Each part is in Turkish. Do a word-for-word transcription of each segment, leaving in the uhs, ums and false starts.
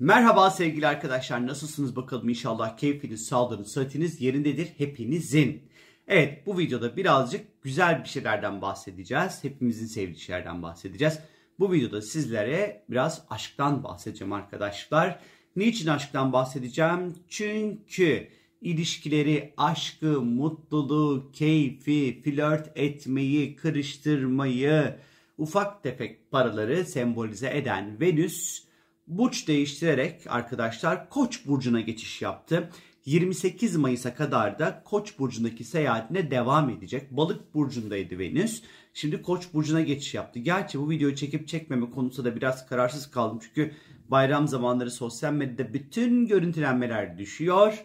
Merhaba sevgili arkadaşlar, nasılsınız bakalım? İnşallah keyfiniz, sağlığınız, sıhhatiniz yerindedir hepinizin. Evet, bu videoda birazcık güzel bir şeylerden bahsedeceğiz. Hepimizin sevdiği şeylerden bahsedeceğiz. Bu videoda sizlere biraz aşktan bahsedeceğim arkadaşlar. Niçin aşktan bahsedeceğim? Çünkü ilişkileri, aşkı, mutluluğu, keyfi, flört etmeyi, kırıştırmayı, ufak tefek paraları sembolize eden Venüs burç değiştirerek arkadaşlar Koç burcuna geçiş yaptı. yirmi sekiz Mayıs'a kadar da Koç burcundaki seyahatine devam edecek. Balık burcundaydı Venüs. Şimdi Koç burcuna geçiş yaptı. Gerçi bu videoyu çekip çekmeme konusunda da biraz kararsız kaldım. Çünkü bayram zamanları sosyal medyada bütün görüntülenmeler düşüyor.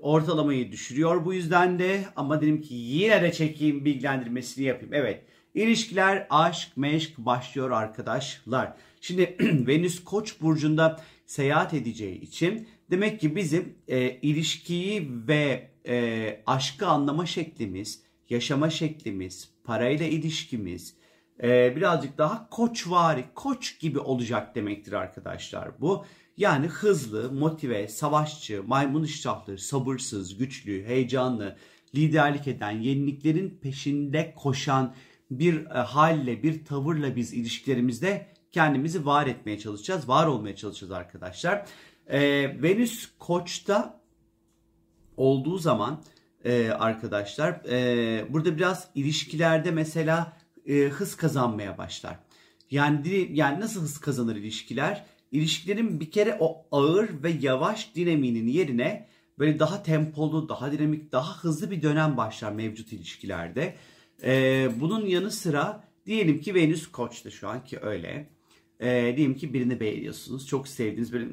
Ortalamayı düşürüyor bu yüzden de. Ama dedim ki yine de çekeyim, bilgilendirmesini yapayım. Evet. İlişkiler, aşk, meşk başlıyor arkadaşlar. Şimdi Venüs Koç burcunda seyahat edeceği için demek ki bizim e, ilişkiyi ve e, aşkı anlama şeklimiz, yaşama şeklimiz, parayla ilişkimiz e, birazcık daha koçvari, koç gibi olacak demektir arkadaşlar bu. Yani hızlı, motive, savaşçı, maymun iştahlı, sabırsız, güçlü, heyecanlı, liderlik eden, yeniliklerin peşinde koşan bir halle, bir tavırla biz ilişkilerimizde kendimizi var etmeye çalışacağız, var olmaya çalışacağız arkadaşlar. Ee, Venüs Koç'ta olduğu zaman e, arkadaşlar e, burada biraz ilişkilerde mesela e, hız kazanmaya başlar. Yani yani nasıl hız kazanır ilişkiler? İlişkilerin bir kere o ağır ve yavaş dinamiğinin yerine böyle daha tempolu, daha dinamik, daha hızlı bir dönem başlar mevcut ilişkilerde. Ee, bunun yanı sıra diyelim ki Venüs Koç'ta şu anki öyle. Ee, diyelim ki birini beğeniyorsunuz. Çok sevdiğiniz böyle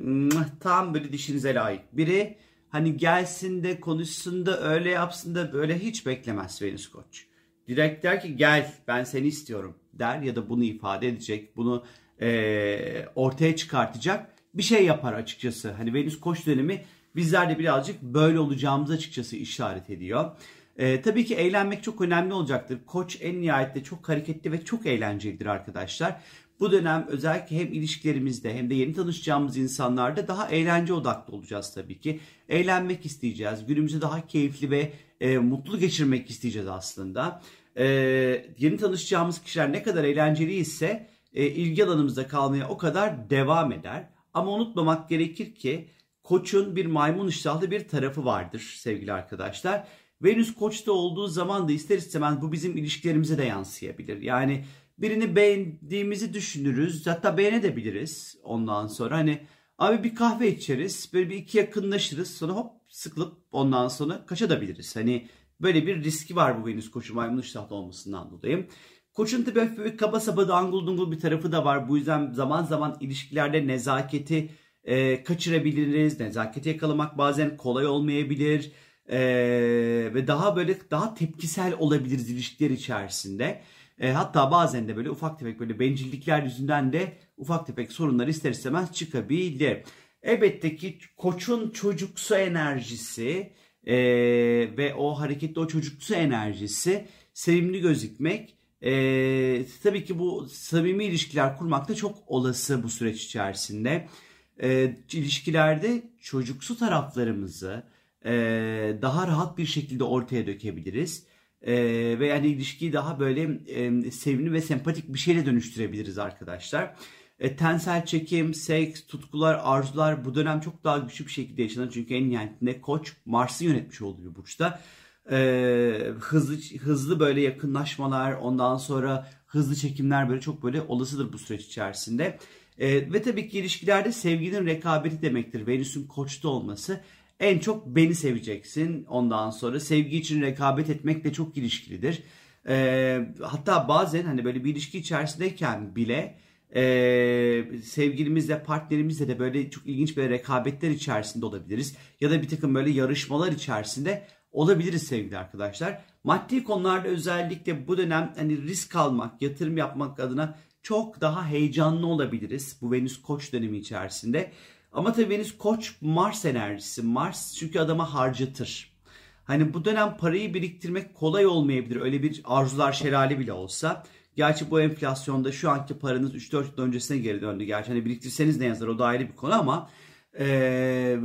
tam böyle dişinize layık biri. Hani gelsin de konuşsun da öyle yapsın da böyle hiç beklemez Venüs Koç. Direkt der ki gel ben seni istiyorum der ya da bunu ifade edecek. Bunu e, ortaya çıkartacak bir şey yapar açıkçası. Hani Venüs Koç dönemi bizler de birazcık böyle olacağımız açıkçası işaret ediyor. Ee, tabii ki eğlenmek çok önemli olacaktır. Koç en nihayette çok hareketli ve çok eğlencelidir arkadaşlar. Bu dönem özellikle hem ilişkilerimizde hem de yeni tanışacağımız insanlarda daha eğlence odaklı olacağız tabii ki. Eğlenmek isteyeceğiz. Günümüzü daha keyifli ve e, mutlu geçirmek isteyeceğiz aslında. E, yeni tanışacağımız kişiler ne kadar eğlenceliyse e, ilgi alanımızda kalmaya o kadar devam eder. Ama unutmamak gerekir ki Koç'un bir maymun iştahlı bir tarafı vardır sevgili arkadaşlar. Venüs Koç'ta olduğu zaman da ister istemez bu bizim ilişkilerimize de yansıyabilir. Yani birini beğendiğimizi düşünürüz. Hatta beğenebiliriz ondan sonra. Hani abi bir kahve içeriz. Böyle bir iki yakınlaşırız. Sonra hop sıkılıp ondan sonra kaçabiliriz. Hani böyle bir riski var bu Venüs Koç'un maymun iştahlı olmasından dolayı. Koç'un tabii böyle kaba saba dangul dungul bir tarafı da var. Bu yüzden zaman zaman ilişkilerde nezaketi e, kaçırabiliriz. Nezaketi yakalamak bazen kolay olmayabilir. Ee, ve daha böyle daha tepkisel olabiliriz ilişkiler içerisinde. Ee, hatta bazen de böyle ufak tefek böyle bencillikler yüzünden de ufak tefek sorunlar ister istemez çıkabilir. Elbette ki Koç'un çocuksu enerjisi e, ve o hareketli o çocuksu enerjisi, sevimli gözükmek, e, tabii ki bu samimi ilişkiler kurmak da çok olası bu süreç içerisinde. E, ilişkilerde çocuksu taraflarımızı Ee, daha rahat bir şekilde ortaya dökebiliriz ee, ve yani ilişkiyi daha böyle e, sevimli ve sempatik bir şeyle dönüştürebiliriz arkadaşlar. E, tensel çekim, seks, tutkular, arzular bu dönem çok daha güçlü bir şekilde yaşanır çünkü en nihayetinde Koç Mars'ı yönetmiş olduğu bir burçta. Ee, hızlı hızlı böyle yakınlaşmalar, ondan sonra hızlı çekimler böyle çok böyle olasıdır bu süreç içerisinde. Ee, ve tabii ki ilişkilerde sevginin rekabeti demektir Venüs'ün Koç'ta olması. En çok beni seveceksin. Ondan sonra sevgi için rekabet etmek de çok ilişkilidir. E, hatta bazen hani böyle bir ilişki içerisindeyken bile e, sevgilimizle, partnerimizle de böyle çok ilginç bir rekabetler içerisinde olabiliriz. Ya da bir takım böyle yarışmalar içerisinde olabiliriz sevgili arkadaşlar. Maddi konularda özellikle bu dönem hani risk almak, yatırım yapmak adına çok daha heyecanlı olabiliriz. Bu Venüs Koç dönemi içerisinde. Ama tabii Venüs Koç Mars enerjisi. Mars çünkü adama harcatır. Hani bu dönem parayı biriktirmek kolay olmayabilir. Öyle bir arzular şelali bile olsa. Gerçi bu enflasyonda şu anki paranız üç dört yıl öncesine geri döndü. Gerçi hani biriktirseniz ne yazar o da ayrı bir konu ama Ee,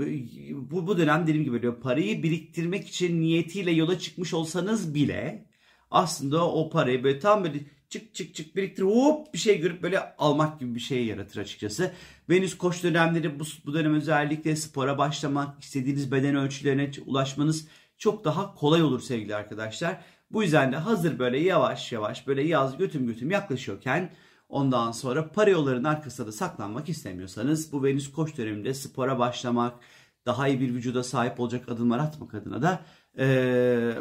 bu, bu dönem dediğim gibi diyor, parayı biriktirmek için niyetiyle yola çıkmış olsanız bile aslında o parayı böyle tam böyle çık çık çık biriktir hop bir şey görüp böyle almak gibi bir şey yaratır açıkçası. Venüs koç dönemleri bu, bu dönem özellikle spora başlamak, istediğiniz beden ölçülerine ulaşmanız çok daha kolay olur sevgili arkadaşlar. Bu yüzden de hazır böyle yavaş yavaş böyle yaz götüm götüm yaklaşıyorken ondan sonra para yollarının arkasında da saklanmak istemiyorsanız bu Venüs Koç döneminde spora başlamak, daha iyi bir vücuda sahip olacak adımlar atmak adına da e,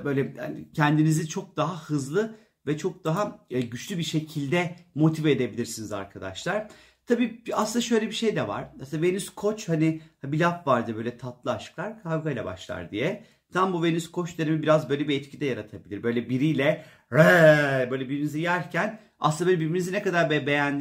böyle yani kendinizi çok daha hızlı ve çok daha e, güçlü bir şekilde motive edebilirsiniz arkadaşlar. Tabii aslında şöyle bir şey de var. Aslında Venüs Koç, hani bir laf vardı böyle, tatlı aşklar kavgayla başlar diye. Tam bu Venüs Koç dönemi biraz böyle bir etki de yaratabilir. Böyle biriyle böyle birbirinizi yerken aslında birbirinizi ne kadar be beğendiğiniz